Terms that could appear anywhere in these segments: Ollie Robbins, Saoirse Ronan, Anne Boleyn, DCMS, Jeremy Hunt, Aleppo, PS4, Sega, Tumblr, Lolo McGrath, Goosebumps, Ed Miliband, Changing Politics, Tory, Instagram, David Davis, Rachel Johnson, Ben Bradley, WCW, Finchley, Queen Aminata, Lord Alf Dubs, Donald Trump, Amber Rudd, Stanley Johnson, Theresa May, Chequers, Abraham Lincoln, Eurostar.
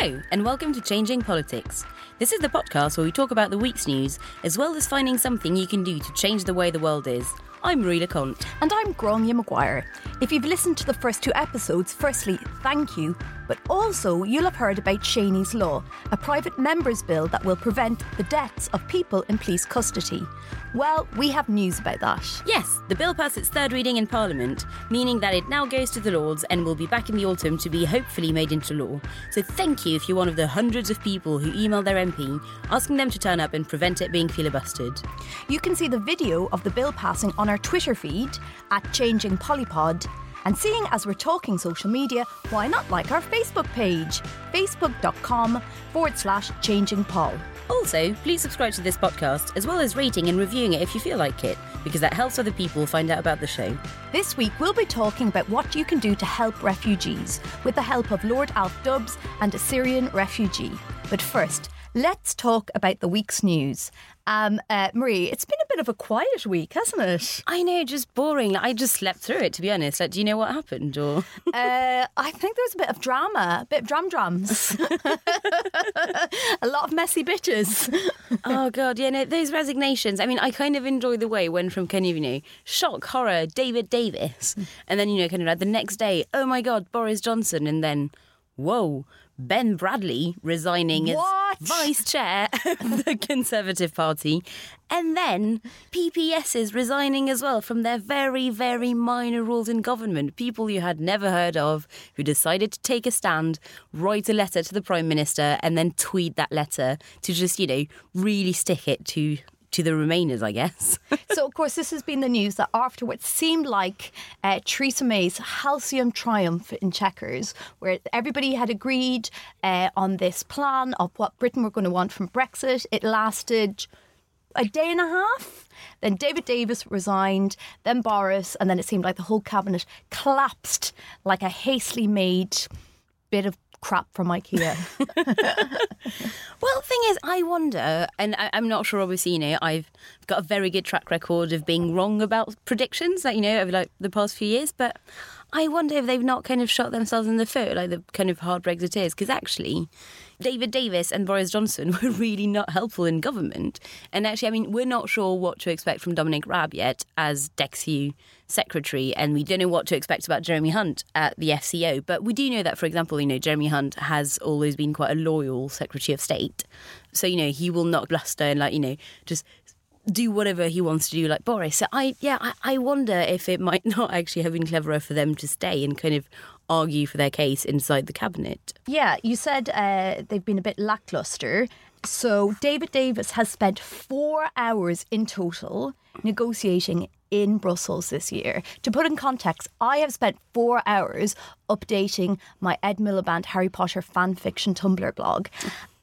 Hello and welcome to Changing Politics. This is the podcast where we talk about the week's news as well as finding something you can do to change the way the world is. I'm Marie Le Conte. And I'm Gráinne Maguire. If you've listened to the first two episodes, firstly, thank you, but also you'll have heard about Shaney's Law, a private member's bill that will prevent the deaths of people in police custody. Well, we have news about that. Yes, the bill passed its third reading in Parliament, meaning that it now goes to the Lords and will be back in the autumn to be hopefully made into law. So thank you if you're one of the hundreds of people who emailed their MP, asking them to turn up and prevent it being filibustered. You can see the video of the bill passing on our Twitter feed, @ChangingPolypod, and seeing as we're talking social media, why not like our Facebook page, facebook.com/changingpol. Also, please subscribe to this podcast, as well as rating and reviewing it if you feel like it, because that helps other people find out about the show. This week, we'll be talking about what you can do to help refugees, with the help of Lord Alf Dubs and a Syrian refugee. But first, let's talk about the week's news. Marie, it's been a bit of a quiet week, hasn't it? I know, just boring. I just slept through it, to be honest. Like, do you know what happened? Or I think there was a bit of drama, a bit of drums. A lot of messy bitches. Oh, God, yeah, no, those resignations. I mean, I kind of enjoy the way it went from kind of, you know, shock, horror, David Davis. And then, you know, kind of like the next day, oh, my God, Boris Johnson. And then, whoa, Ben Bradley resigning as vice chair of the Conservative Party. And then PPSs resigning as well from their very, very minor roles in government. People you had never heard of who decided to take a stand, write a letter to the Prime Minister and then tweet that letter to just, you know, really stick it to the Remainers, I guess. So, of course, this has been the news that after what seemed like Theresa May's halcyon triumph in Chequers, where everybody had agreed on this plan of what Britain were going to want from Brexit, it lasted a day and a half. Then David Davis resigned, then Boris, and then it seemed like the whole cabinet collapsed like a hastily made bit of crap from IKEA. Well, the thing is, I wonder, and I'm not sure, obviously, you know, I've got a very good track record of being wrong about predictions, that, you know, over like the past few years, but I wonder if they've not kind of shot themselves in the foot, like the kind of hard Brexiteers, because actually David Davis and Boris Johnson were really not helpful in government. And actually, I mean, we're not sure what to expect from Dominic Raab yet as DexU secretary, and we don't know what to expect about Jeremy Hunt at the FCO. But we do know that, for example, you know, Jeremy Hunt has always been quite a loyal Secretary of State. So, you know, he will not bluster and, like, you know, just do whatever he wants to do like Boris. So I wonder if it might not actually have been cleverer for them to stay and kind of argue for their case inside the cabinet. Yeah, you said they've been a bit lacklustre. So David Davis has spent 4 hours in total negotiating in Brussels this year. To put in context, I have spent 4 hours updating my Ed Miliband Harry Potter fan fiction Tumblr blog.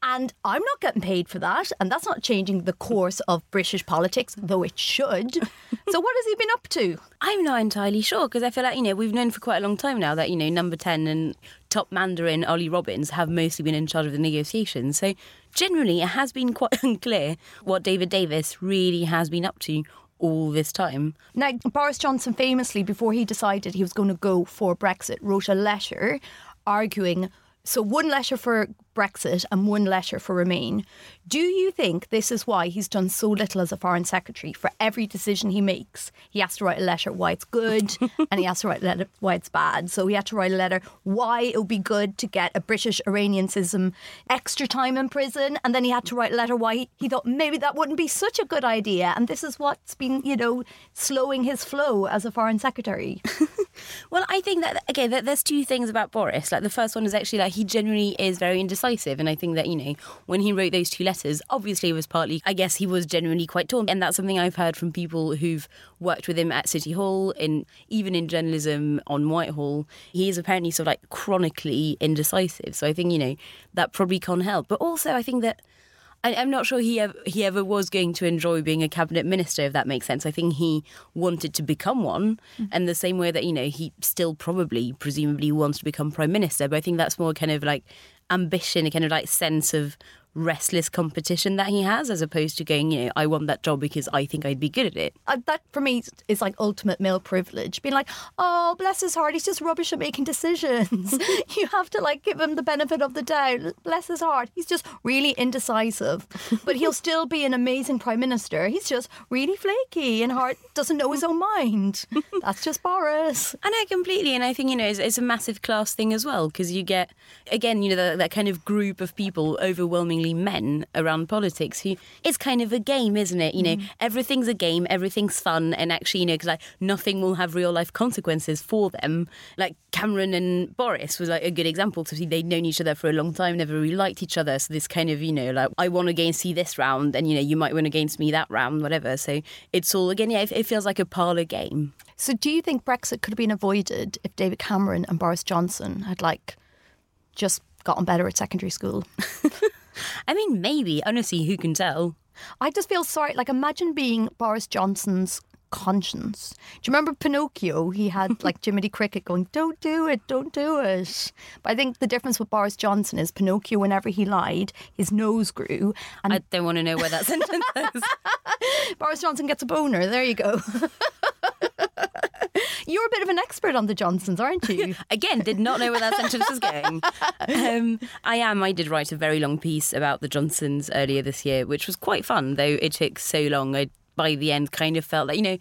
And I'm not getting paid for that. And that's not changing the course of British politics, though it should. So what has he been up to? I'm not entirely sure, because I feel like, you know, we've known for quite a long time now that, you know, number 10 and top Mandarin Ollie Robbins have mostly been in charge of the negotiations. So generally, it has been quite unclear what David Davis really has been up to all this time. Now, Boris Johnson famously, before he decided he was going to go for Brexit, wrote a letter arguing, so one letter for Brexit and one letter for Remain. Do you think this is why he's done so little as a foreign secretary? For every decision he makes, he has to write a letter why it's good and he has to write a letter why it's bad. So he had to write a letter why it would be good to get a British Iranian citizen extra time in prison, and then he had to write a letter why he thought maybe that wouldn't be such a good idea. And this is what's been, you know, slowing his flow as a foreign secretary. Well, I think that, okay, there's two things about Boris. Like, the first one is actually like he generally is very indecisive, and I think that, you know, when he wrote those two letters, obviously it was partly, I guess, he was genuinely quite torn, and that's something I've heard from people who've worked with him at City Hall, in even in journalism on Whitehall. He is apparently sort of like chronically indecisive, so I think, you know, that probably can't help. But also I think that I'm not sure he ever was going to enjoy being a cabinet minister, if that makes sense. I think he wanted to become one, and the same way that, you know, he still probably, presumably, wants to become prime minister. But I think that's more kind of like ambition, a kind of like sense of restless competition that he has, as opposed to going, you know, I want that job because I think I'd be good at it. That for me is like ultimate male privilege, being like, oh, bless his heart, he's just rubbish at making decisions. You have to like give him the benefit of the doubt. Bless his heart, he's just really indecisive, but he'll still be an amazing prime minister. He's just really flaky and hard, doesn't know his own mind. That's just Boris. And I completely, and I think, you know, it's a massive class thing as well, because you get, again, you know, that kind of group of people, overwhelmingly men, around politics, who, it's kind of a game, isn't it? You know, everything's a game, everything's fun, and actually, you know, because like nothing will have real life consequences for them. Like Cameron and Boris was like a good example, because they'd known each other for a long time, never really liked each other. So this kind of, you know, like, I won against you this round, and, you know, you might win against me that round, whatever. So it's all, again, yeah, it feels like a parlour game. So do you think Brexit could have been avoided if David Cameron and Boris Johnson had like just gotten better at secondary school? I mean, maybe. Honestly, who can tell? I just feel sorry. Like, imagine being Boris Johnson's conscience. Do you remember Pinocchio? He had, like, Jiminy Cricket going, don't do it, don't do it. But I think the difference with Boris Johnson is Pinocchio, whenever he lied, his nose grew. And I don't want to know where that sentence is. Boris Johnson gets a boner. There you go. You're a bit of an expert on the Johnsons, aren't you? Again, did not know where that sentence was going. I am. I did write a very long piece about the Johnsons earlier this year, which was quite fun, though it took so long. I, by the end, kind of felt like, you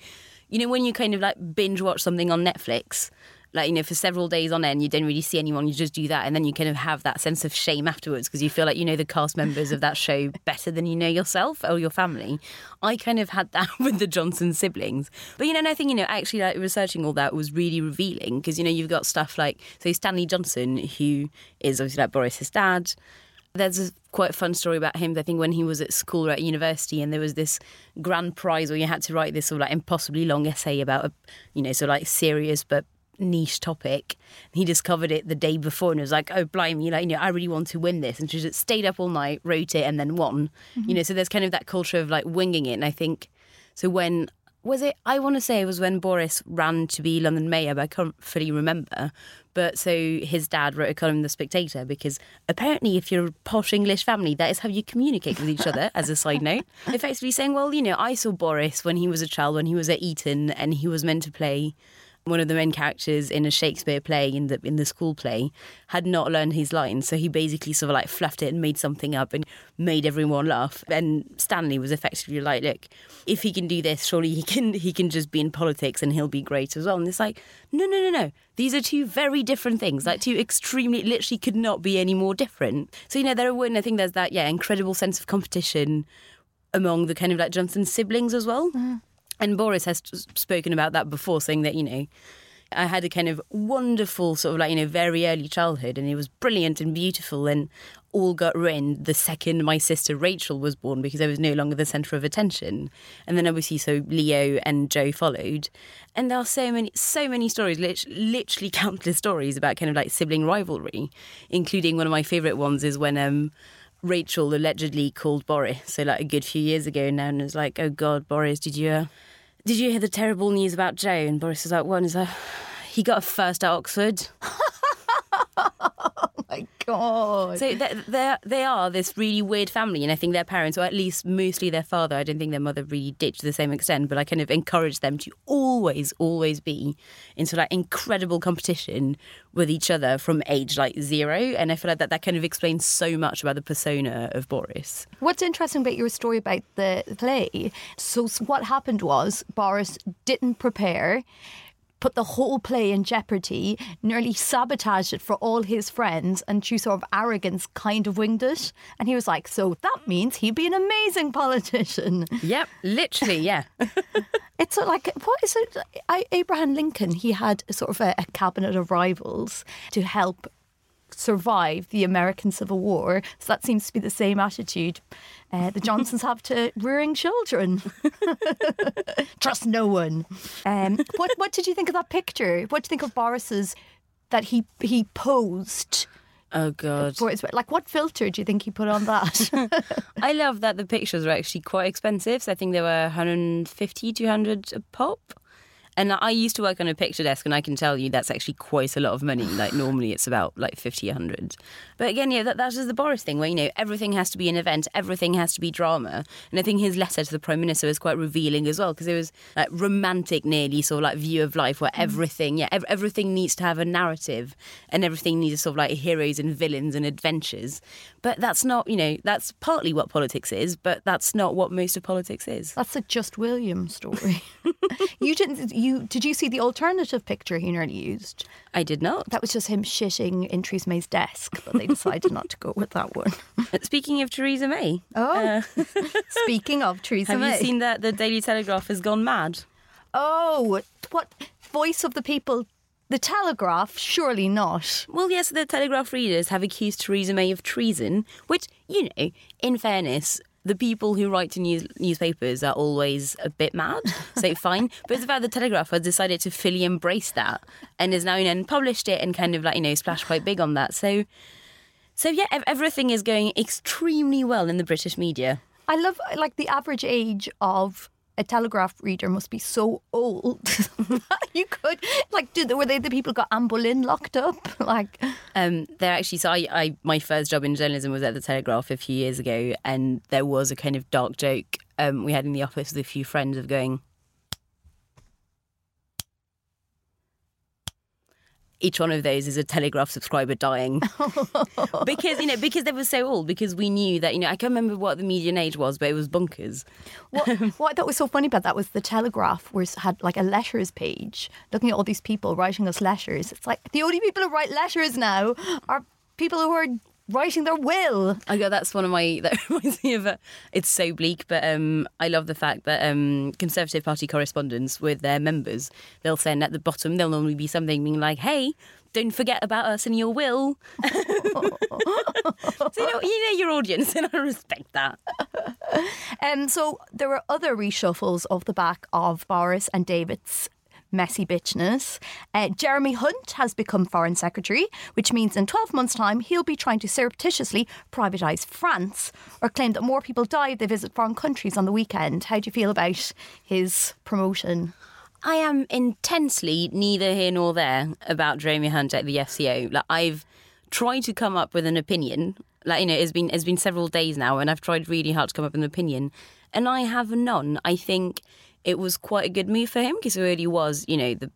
know, when you kind of like binge watch something on Netflix, like, you know, for several days on end, you don't really see anyone, you just do that, and then you kind of have that sense of shame afterwards because you feel like you know the cast members of that show better than you know yourself or your family. I kind of had that with the Johnson siblings. But, you know, and I think, you know, actually, like, researching all that was really revealing, because, you know, you've got stuff like, so Stanley Johnson, who is obviously like Boris's dad. There's a quite fun story about him, I think, when he was at school or at university, and there was this grand prize where you had to write this sort of like impossibly long essay about a, you know, sort of like serious but niche topic. He discovered it the day before and was like, oh, blimey, like, you know, I really want to win this. And she just stayed up all night, wrote it, and then won. You know, so there's kind of that culture of like winging it. And I think, so when was it, I want to say it was when Boris ran to be London Mayor, but I can't fully remember. But so his dad wrote a column in The Spectator, because apparently if you're a posh English family, that is how you communicate with each other, as a side note. Effectively saying, well, you know, I saw Boris when he was a child, when he was at Eton, and he was meant to play one of the main characters in a Shakespeare play, in the school play, had not learned his lines. So he basically sort of like fluffed it and made something up and made everyone laugh. And Stanley was effectively like, look, if he can do this, surely he can just be in politics and he'll be great as well. And it's like, no. These are two very different things, like two extremely, literally could not be any more different. So, you know, I think there's that, yeah, incredible sense of competition among the kind of like Johnson siblings as well. And Boris has spoken about that before, saying that, you know, I had a kind of wonderful sort of like, you know, very early childhood, and it was brilliant and beautiful, and all got ruined the second my sister Rachel was born, because I was no longer the centre of attention. And then obviously so Leo and Joe followed. And there are so many stories, literally countless stories about kind of like sibling rivalry, including one of my favourite ones is when Rachel allegedly called Boris, so like a good few years ago now, and was like, oh God, Boris, did you hear the terrible news about Joe? And Boris was like, he got a first at Oxford. Oh my my God. So they are this really weird family, and I think their parents, or at least mostly their father, I don't think their mother really did to the same extent, but I kind of encouraged them to always be in sort of like incredible competition with each other from age like 0. And I feel like that kind of explains so much about the persona of Boris. What's interesting about your story about the play, so what happened was Boris didn't prepare, put the whole play in jeopardy, nearly sabotaged it for all his friends, and through sort of arrogance kind of winged it. And he was like, so that means he'd be an amazing politician. Yep, literally, yeah. It's like, what is it? Abraham Lincoln, he had sort of a cabinet of rivals to help survive the American Civil War. So that seems to be the same attitude the Johnsons have to rearing children. Trust no one. What did you think of that picture? What do you think of Boris's that he posed? Oh, God. Like, what filter do you think he put on that? I love that the pictures were actually quite expensive. So I think they were 150, 200 a pop. And I used to work on a picture desk, and I can tell you that's actually quite a lot of money. Like, normally it's about, like, 50, 100. But again, yeah, that's just the Boris thing, where, you know, everything has to be an event, everything has to be drama. And I think his letter to the Prime Minister is quite revealing as well, because it was, like, romantic, nearly, sort of, like, view of life where everything, everything needs to have a narrative, and everything needs, sort of, like, heroes and villains and adventures. But that's not, you know, that's partly what politics is, but that's not what most of politics is. That's a Just William story. Did you see the alternative picture he nearly used? I did not. That was just him shitting in Theresa May's desk, but they decided not to go with that one. Speaking of Theresa May. Oh, speaking of Theresa May. Have you seen that the Daily Telegraph has gone mad? Oh, what? Voice of the people. The Telegraph? Surely not. Well, yes, the Telegraph readers have accused Theresa May of treason, which, you know, in fairness, the people who write to newspapers are always a bit mad, so fine. But it's about the Telegraph has decided to fully embrace that and is now, you know, and published it and kind of like, you know, splashed quite big on that. So yeah, everything is going extremely well in the British media. I love, like, the average age of a Telegraph reader must be so old. You could, like, were they the people who got Anne Boleyn locked up? Like, they're actually. So I, my first job in journalism was at the Telegraph a few years ago, and there was a kind of dark joke we had in the office with a few friends of going. Each one of those is a Telegraph subscriber dying. because they were so old, because we knew that, you know, I can't remember what the median age was, but it was bonkers. What I thought was so funny about that was the Telegraph had like a letters page, looking at all these people writing us letters. It's like the only people who write letters now are people who are writing their will. I go, that's one of my, that reminds me of a, it's so bleak, but I love the fact that Conservative Party correspondents with their members, they'll send at the bottom, there'll normally be something being like, hey, don't forget about us in your will. So you know your audience, and I respect that. So there were other reshuffles off the back of Boris and David's messy bitchness. Jeremy Hunt has become Foreign Secretary, which means in 12 months' time he'll be trying to surreptitiously privatise France or claim that more people die if they visit foreign countries on the weekend. How do you feel about his promotion? I am intensely neither here nor there about Jeremy Hunt at the FCO. Like, I've tried to come up with an opinion. Like, you know, it's been several days now, and I've tried really hard to come up with an opinion, and I have none. I think it was quite a good move for him, because he really was, you know, the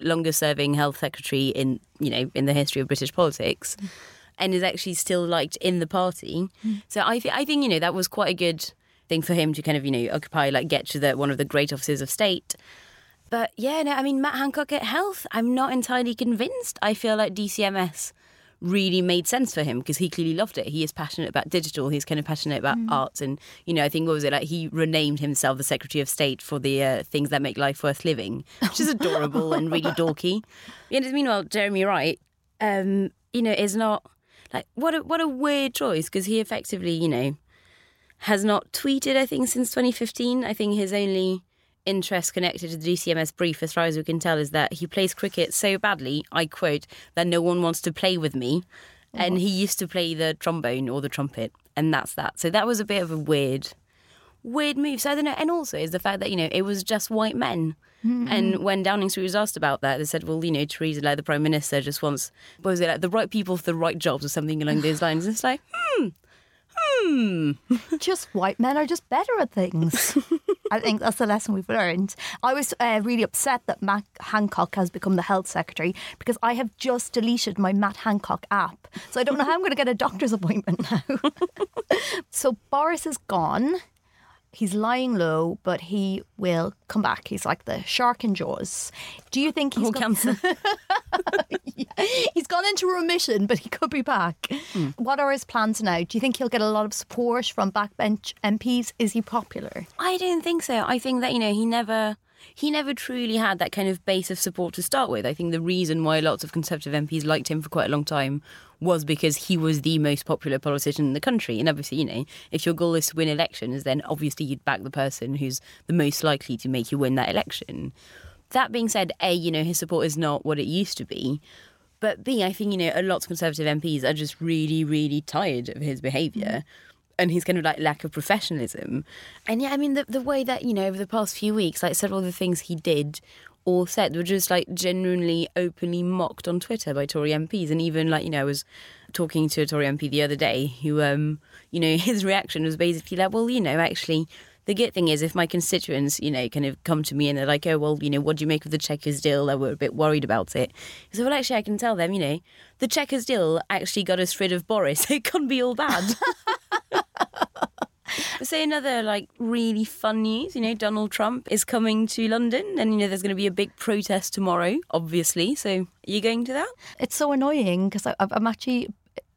longest-serving health secretary in, you know, in the history of British politics, and is actually still liked in the party. So I think, you know, that was quite a good thing for him to kind of, you know, occupy, like, get to one of the great offices of state. But yeah, no, I mean, Matt Hancock at health, I'm not entirely convinced. I feel like DCMS really made sense for him, because he clearly loved it. He is passionate about digital. He's kind of passionate about arts, and, you know, I think, what was it, like, he renamed himself the Secretary of State for the things that make life worth living, which is adorable and really dorky. And meanwhile, Jeremy Wright, you know, is not, like, what a weird choice, because he effectively, you know, has not tweeted, I think, since 2015. I think his only interest connected to the DCMS brief, as far as we can tell, is that he plays cricket so badly, I quote, that no one wants to play with me. Oh. And he used to play the trombone or the trumpet, and that's that. So that was a bit of a weird move. So I don't know. And also is the fact that, you know, it was just white men. Mm-hmm. And when Downing Street was asked about that, they said, well, you know, Theresa, like, the Prime Minister just wants, what was it, like, the right people for the right jobs or something along those lines. And it's like, just white men are just better at things. I think that's the lesson we've learned. I was really upset that Matt Hancock has become the health secretary, because I have just deleted my Matt Hancock app. So I don't know how I'm going to get a doctor's appointment now. So Boris is gone. He's lying low, but he will come back. He's like the shark in Jaws. Do you think he's cancer? Yeah. He's gone into remission, but he could be back. Mm. What are his plans now? Do you think he'll get a lot of support from backbench MPs? Is he popular? I don't think so. I think that, you know, he never truly had that kind of base of support to start with. I think the reason why lots of Conservative MPs liked him for quite a long time was because he was the most popular politician in the country. And obviously, you know, if your goal is to win elections, then obviously you'd back the person who's the most likely to make you win that election. That being said, A, you know, his support is not what it used to be. But B, I think, you know, a lot of Conservative MPs are just really, really tired of his behaviour. And his kind of, like, lack of professionalism. And, yeah, I mean, the way that, you know, over the past few weeks, like, several of the things he did or said were just, like, genuinely openly mocked on Twitter by Tory MPs. And even, like, you know, I was talking to a Tory MP the other day who, you know, his reaction was basically like, well, you know, actually, the good thing is if my constituents, you know, kind of come to me and they're like, oh, well, you know, what do you make of the Chequers deal? I were a bit worried about it. So, well, actually, I can tell them, you know, the Chequers deal actually got us rid of Boris. It couldn't be all bad. So another, like, really fun news, you know, Donald Trump is coming to London and, you know, there's going to be a big protest tomorrow, obviously. So are you going to that? It's so annoying because I'm actually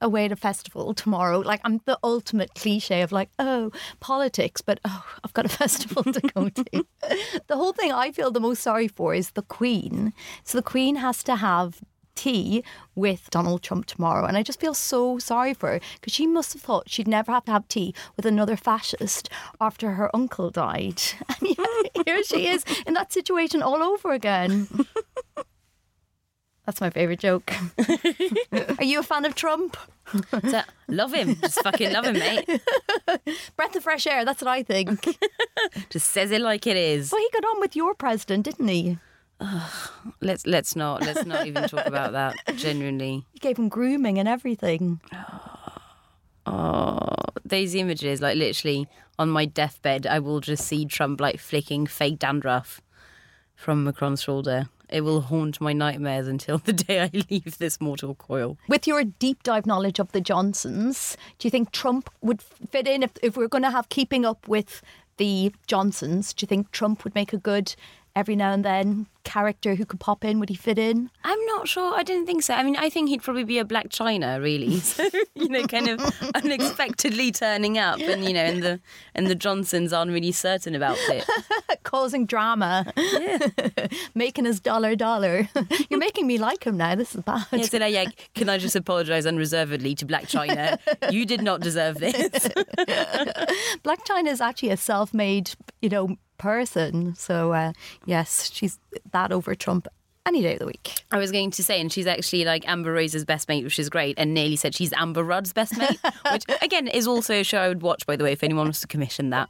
away at a festival tomorrow. Like, I'm the ultimate cliche of, like, oh, politics, but, oh, I've got a festival to go to. The whole thing I feel the most sorry for is the Queen. So the Queen has to have tea with Donald Trump tomorrow, and I just feel so sorry for her because she must have thought she'd never have to have tea with another fascist after her uncle died, and yet, here she is in that situation all over again. That's my favourite joke. Are you a fan of Trump? Love him. Just fucking love him, mate. Breath of fresh air, that's what I think. Just says it like it is. Well, he got on with your president, didn't he? Let's not even talk about that. Genuinely, you gave him grooming and everything. Oh, those images! Like, literally, on my deathbed, I will just see Trump, like, flicking fake dandruff from Macron's shoulder. It will haunt my nightmares until the day I leave this mortal coil. With your deep dive knowledge of the Johnsons, do you think Trump would fit in if we're going to have keeping up with the Johnsons? Do you think Trump would make a good every now and then character who could pop in? Would he fit in? I'm not sure. I don't think so. I mean, I think he'd probably be a Blac Chyna, really. So, you know, kind of unexpectedly turning up, and, you know, and the Johnsons aren't really certain about it. Causing drama. Yeah. Making his dollar. You're making me like him now. This is bad. Yeah, so, like, yeah, can I just apologise unreservedly to Blac Chyna? You did not deserve this. Blac Chyna is actually a self-made, you know, person. So yes, she's that over Trump any day of the week. I was going to say, and she's actually, like, Amber Rose's best mate, which is great, and nearly said she's Amber Rudd's best mate, which again is also a show I would watch, by the way, if anyone wants to commission that.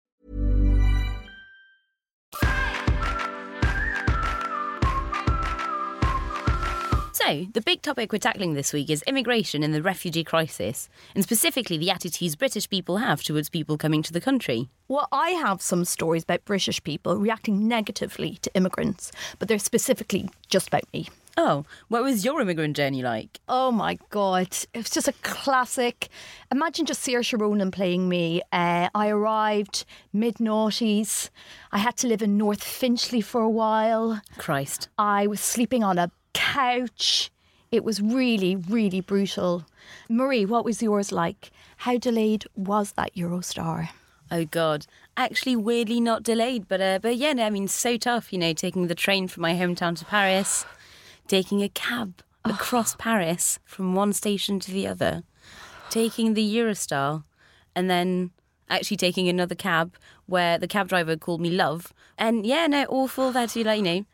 So, the big topic we're tackling this week is immigration and the refugee crisis, and specifically the attitudes British people have towards people coming to the country. Well, I have some stories about British people reacting negatively to immigrants, but they're specifically just about me. Oh, what was your immigrant journey like? Oh my God, it was just a classic. Imagine just Saoirse Ronan playing me. I arrived mid-noughties. I had to live in North Finchley for a while. Christ. I was sleeping on a couch. It was really, really brutal. Marie, what was yours like? How delayed was that Eurostar? Oh, God. Actually, weirdly not delayed, but yeah, no, I mean, so tough, you know, taking the train from my hometown to Paris, taking a cab across Paris from one station to the other, taking the Eurostar, and then actually taking another cab where the cab driver called me love. And, yeah, no, awful. That, you know,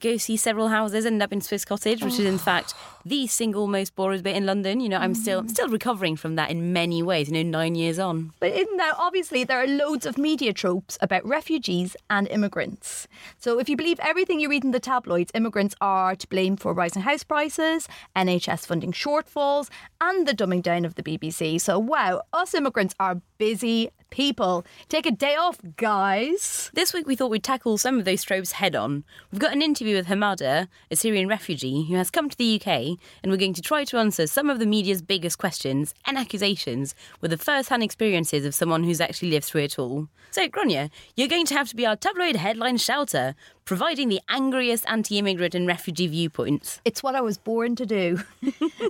go see several houses, ended up in Swiss Cottage, which is in fact the single most boring bit in London. You know, I'm still recovering from that in many ways, you know, 9 years on. But isn't that, obviously, there are loads of media tropes about refugees and immigrants. So if you believe everything you read in the tabloids, immigrants are to blame for rising house prices, NHS funding shortfalls, and the dumbing down of the BBC. So wow, us immigrants are busy people. Take a day off, guys. This week we thought we'd tackle some of those tropes head on. We've got an interview with Hamada, a Syrian refugee who has come to the UK, and we're going to try to answer some of the media's biggest questions and accusations with the first-hand experiences of someone who's actually lived through it all. So, Gráinne, you're going to have to be our tabloid headline shouter, providing the angriest anti-immigrant and refugee viewpoints. It's what I was born to do.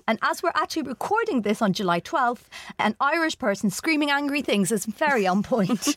And as we're actually recording this on July 12th, an Irish person screaming angry things is very on point.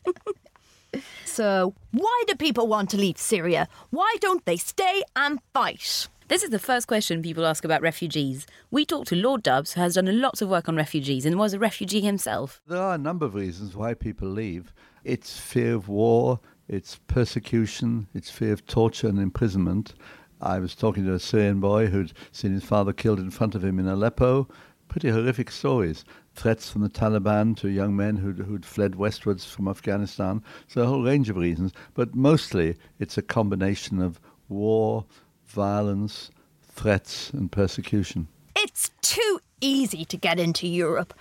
So, why do people want to leave Syria? Why don't they stay and fight? This is the first question people ask about refugees. We talked to Lord Dubs, who has done a lot of work on refugees and was a refugee himself. There are a number of reasons why people leave. It's fear of war, it's persecution, it's fear of torture and imprisonment. I was talking to a Syrian boy who'd seen his father killed in front of him in Aleppo. Pretty horrific stories. Threats from the Taliban to young men who'd fled westwards from Afghanistan. So a whole range of reasons. But mostly it's a combination of war, violence, threats and persecution. It's too easy to get into Europe.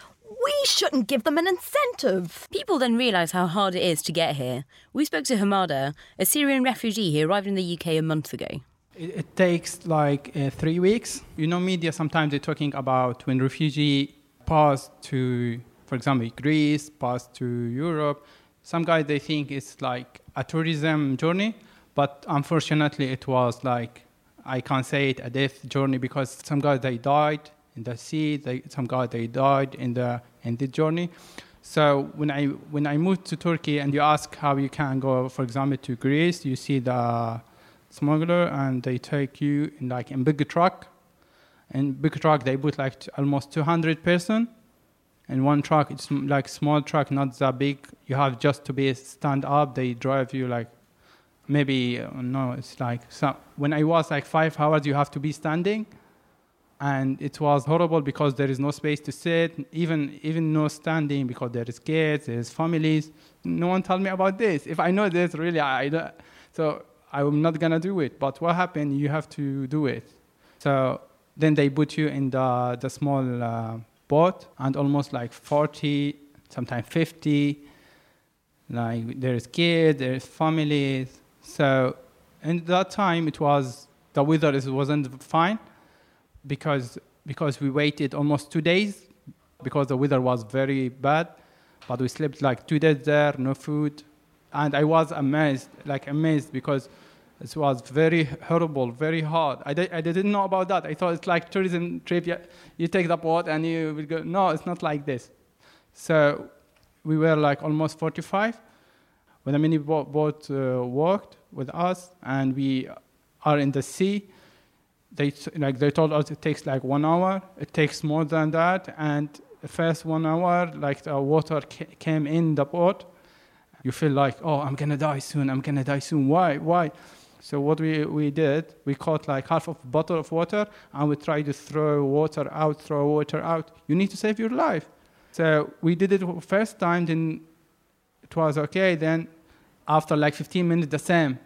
We shouldn't give them an incentive. People then realise how hard it is to get here. We spoke to Hamada, a Syrian refugee who arrived in the UK a month ago. It takes like 3 weeks. You know, media sometimes they're talking about when refugee pass to, for example, Greece, pass to Europe. Some guys, they think it's like a tourism journey, but unfortunately it was like, I can't say it, a death journey, because some guys, they died in the sea. Some guys, they died in the journey. So when I moved to Turkey, and you ask how you can go, for example, to Greece, you see the smuggler, and they take you in big truck. In big truck, they put almost 200 person. In one truck, it's like small truck, not that big. You have just to be stand up. They drive you when I was 5 hours, you have to be standing, and it was horrible because there is no space to sit, even no standing, because there is kids, there is families. No one told me about this. If I know this, really, so I'm not gonna do it. But what happened? You have to do it. So then they put you in the small boat, and almost 40, sometimes 50. There is kids, there is families. So, in that time, it was the weather wasn't fine because we waited almost 2 days because the weather was very bad. But we slept 2 days there, no food, and I was amazed because it was very horrible, very hard. I didn't know about that. I thought it's tourism trip. You take the boat and you will go. No, it's not like this. So we were almost 45. When a mini boat worked with us, and we are in the sea, they told us it takes 1 hour. It takes more than that. And the first 1 hour, the water came in the boat, you feel like, oh, I'm going to die soon, why? So what we did, we caught like half of a bottle of water and we tried to throw water out. You need to save your life. So we did it first time, then it was okay. Then after like 15 minutes, the same.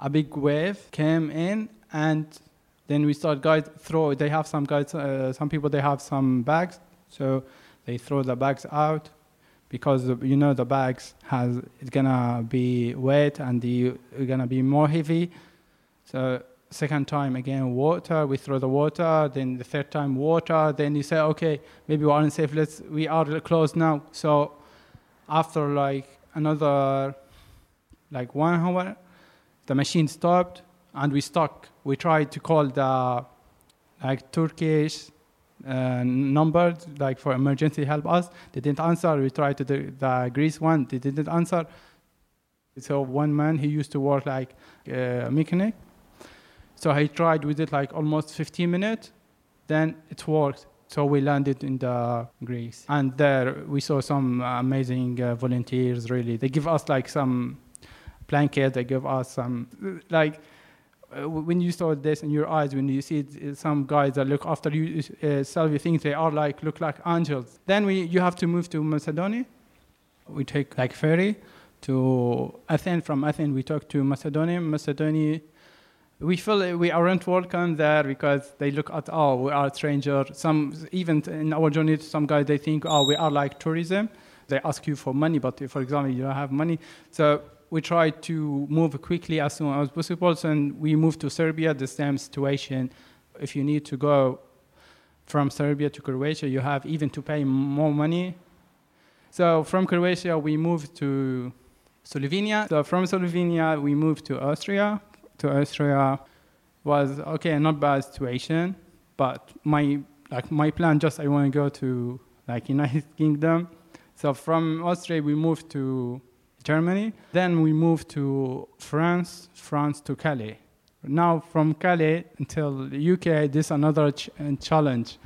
A big wave came in and then we started guys throw. They have some guys, some people, they have some bags. So they throw the bags out because, you know, the bags has, it's going to be wet and it's going to be more heavy. So second time, again, water. We throw the water. Then the third time, water. Then you say, okay, maybe we aren't safe. We are close now. So after like another, like 1 hour, the machine stopped and we stuck. We tried to call the like Turkish number like for emergency help us. They didn't answer. We tried to do the Greece one. They didn't answer. So one man, he used to work like a mechanic. So he tried with it like almost 15 minutes. Then it worked. So we landed in the Greece. And there we saw some amazing volunteers, really. They give us like some blanket, they give us some, like, when you saw this in your eyes, when you see some guys that look after you, sell you things, they are like, look like angels. Then you have to move to Macedonia. We take like ferry to Athens. From Athens, we talk to Macedonia. Macedonia, we feel we aren't welcome there because they look at, oh, we are strangers. Some, even in our journey, some guys, they think, oh, we are like tourism. They ask you for money, but if, for example, you don't have money. So we tried to move quickly as soon as possible, and we moved to Serbia, the same situation. If you need to go from Serbia to Croatia, you have even to pay more money. So from Croatia, we moved to Slovenia. So from Slovenia, we moved to Austria. To Austria was, okay, not bad situation, but my plan just I want to go to like United Kingdom. So from Austria, we moved to Germany. Then we moved to France to Calais. Now from Calais until the UK, this is another challenge.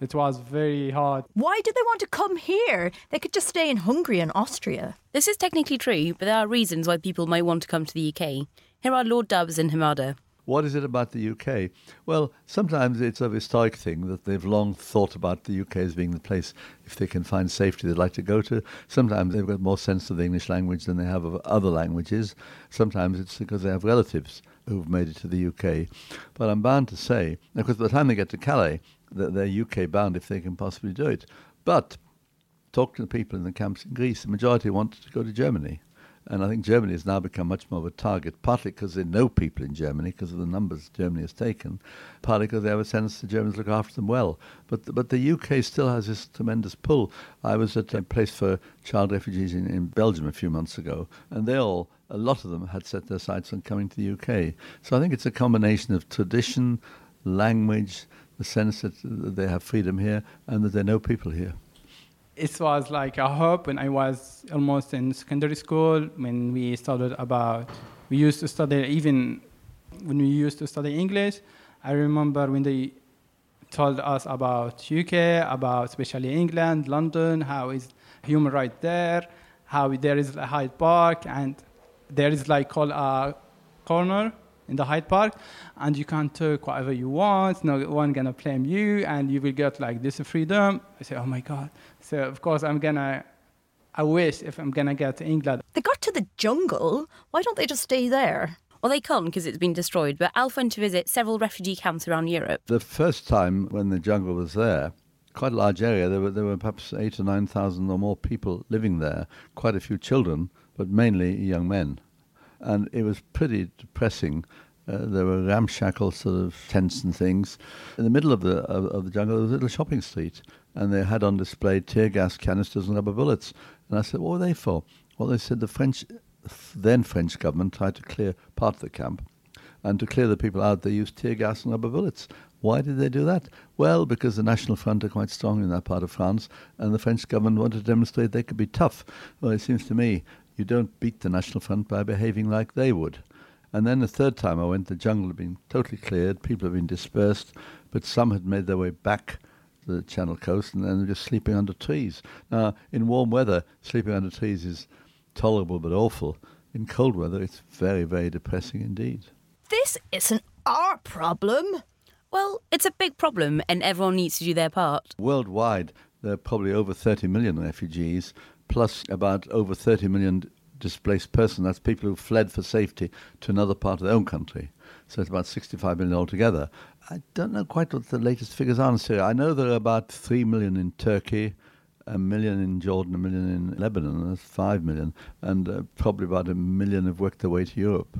It was very hard. Why did they want to come here? They could just stay in Hungary and Austria. This is technically true, but there are reasons why people might want to come to the UK. Here are Lord Dubs and Hamada. What is it about the UK? Well, sometimes it's a historic thing that they've long thought about the UK as being the place, if they can find safety, they'd like to go to. Sometimes they've got more sense of the English language than they have of other languages. Sometimes it's because they have relatives who've made it to the UK. But I'm bound to say, because by the time they get to Calais, they're UK-bound if they can possibly do it. But talk to the people in the camps in Greece, the majority wanted to go to Germany. And I think Germany has now become much more of a target, partly because they know people in Germany, because of the numbers Germany has taken, partly because they have a sense the Germans look after them well. But the UK still has this tremendous pull. I was at a place for child refugees in Belgium a few months ago, and a lot of them had set their sights on coming to the UK. So I think it's a combination of tradition, language, the sense that they have freedom here, and that they know people here. It was like a hope when I was almost in secondary school, when we used to study, even when we used to study English. I remember when they told us about UK, about especially England, London, how is human rights there, how there is a Hyde Park, and there is like called a corner in the Hyde Park, and you can talk whatever you want, no one gonna blame you, and you will get like this freedom. I say, oh my God. So of course I wish if I'm gonna get to England. They got to the jungle, why don't they just stay there? Well, they can't because it's been destroyed, but Alf went to visit several refugee camps around Europe. The first time when the jungle was there, quite a large area, there were perhaps 8,000 or 9,000 or more people living there, quite a few children, but mainly young men. And it was pretty depressing. There were ramshackle sort of tents and things. In the middle of the jungle, there was a little shopping street, and they had on display tear gas canisters and rubber bullets. And I said, what were they for? Well, they said the then French government tried to clear part of the camp, and to clear the people out, they used tear gas and rubber bullets. Why did they do that? Well, because the National Front are quite strong in that part of France, and the French government wanted to demonstrate they could be tough. Well, it seems to me, you don't beat the National Front by behaving like they would. And then the third time I went, the jungle had been totally cleared, people had been dispersed, but some had made their way back to the Channel coast and then just sleeping under trees. Now, in warm weather, sleeping under trees is tolerable but awful, in cold weather it's very, very depressing indeed. This isn't our problem. Well, it's a big problem and everyone needs to do their part. Worldwide, there are probably over 30 million refugees, plus about over 30 million displaced persons. That's people who fled for safety to another part of their own country. So it's about 65 million altogether. I don't know quite what the latest figures are in Syria. I know there are about 3 million in Turkey, 1 million in Jordan, 1 million in Lebanon, that's 5 million, and probably about 1 million have worked their way to Europe.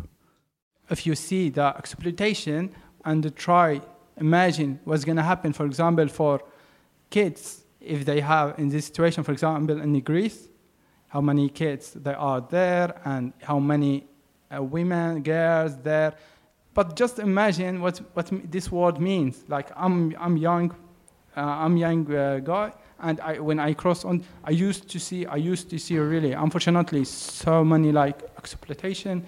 If you see the exploitation and try, imagine what's going to happen, for example, for kids, if they have in this situation, for example, in Greece, how many kids there are there and how many women, girls there. But just imagine what this word means. Like I'm young guy, and when I crossed on, I used to see really, unfortunately, so many like exploitation.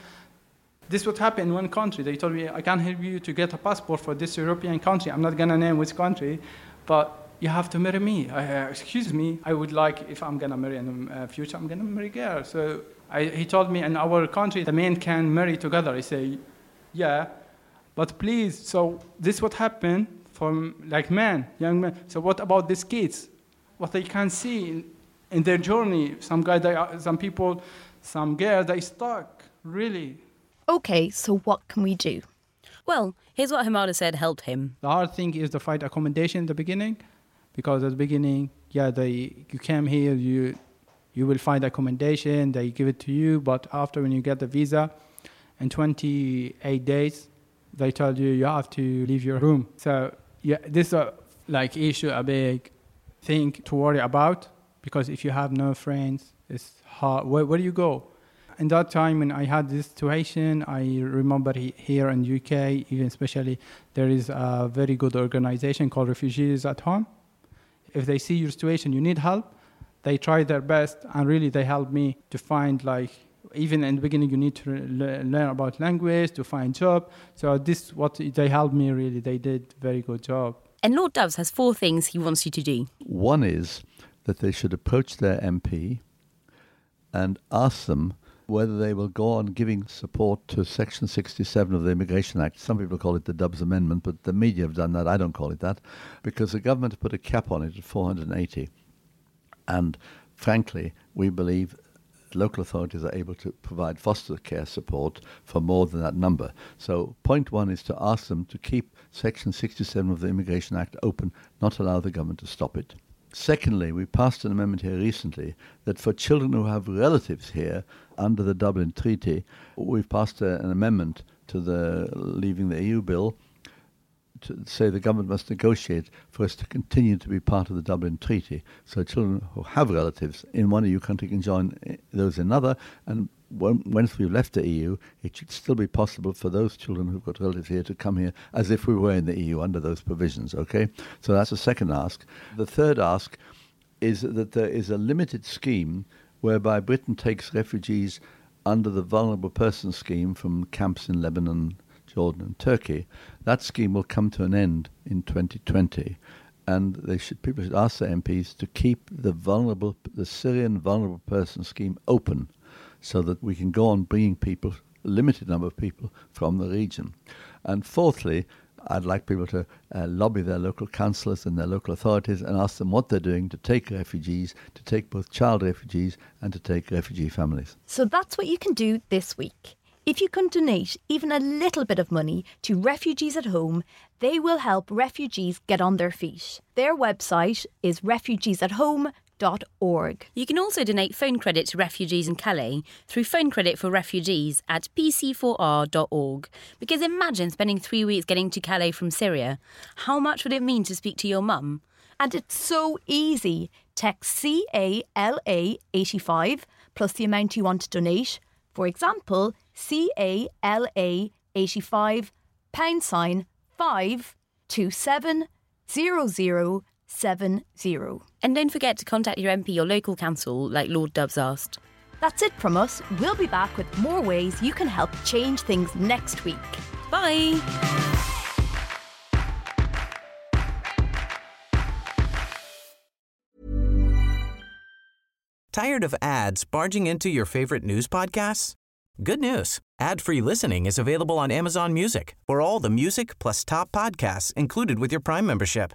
This would happen in one country. They told me, I can't help you to get a passport for this European country. I'm not gonna name which country, but you have to marry me. Excuse me, I would like, if I'm gonna marry in the future, I'm gonna marry girl. So he told me, in our country, the men can marry together. I say, yeah, but please, so this would happen from like men, young men. So what about these kids? What they can see in their journey, some girls, they stuck, really. Okay, so what can we do? Well, here's what Hamada said helped him. The hard thing is to find accommodation in the beginning, because at the beginning, you came here, you will find accommodation, they give it to you, but after when you get the visa, in 28 days, they told you have to leave your room. So this is a big thing to worry about, because if you have no friends, it's hard. Where do you go? In that time when I had this situation, I remember here in UK, even especially, there is a very good organization called Refugees at Home. If they see your situation, you need help, they try their best, and really they helped me to find even in the beginning, you need to learn about language, to find job. So this is what they helped me really. They did very good job. And Lord Dubs has 4 things he wants you to do. One is that they should approach their MP and ask them whether they will go on giving support to Section 67 of the Immigration Act. Some people call it the Dubs Amendment, but the media have done that. I don't call it that, because the government put a cap on it at 480. And frankly, we believe local authorities are able to provide foster care support for more than that number. So point 1 is to ask them to keep Section 67 of the Immigration Act open, not allow the government to stop it. Secondly, we passed an amendment here recently that for children who have relatives here under the Dublin Treaty, we've passed an amendment to the Leaving the EU bill to say the government must negotiate for us to continue to be part of the Dublin Treaty. So children who have relatives in one EU country can join those in another, and once we've left the EU, it should still be possible for those children who've got relatives here to come here as if we were in the EU under those provisions, okay? So that's the second ask. The third ask is that there is a limited scheme whereby Britain takes refugees under the vulnerable person scheme from camps in Lebanon, Jordan and Turkey. That scheme will come to an end in 2020, and people should ask their MPs to keep the Syrian vulnerable person scheme open, so that we can go on bringing people, a limited number of people, from the region. And fourthly, I'd like people to lobby their local councillors and their local authorities and ask them what they're doing to take refugees, to take both child refugees and to take refugee families. So that's what you can do this week. If you can donate even a little bit of money to Refugees at Home, they will help refugees get on their feet. Their website is refugeesathome.org. You can also donate phone credit to refugees in Calais through phone credit for refugees at pc4r.org. Because imagine spending 3 weeks getting to Calais from Syria. How much would it mean to speak to your mum? And it's so easy. Text CALA85 plus the amount you want to donate. For example, CALA85 £5270070. And don't forget to contact your MP or local council, like Lord Dubs asked. That's it from us. We'll be back with more ways you can help change things next week. Bye! Tired of ads barging into your favorite news podcasts? Good news. Ad-free listening is available on Amazon Music for all the music plus top podcasts included with your Prime membership.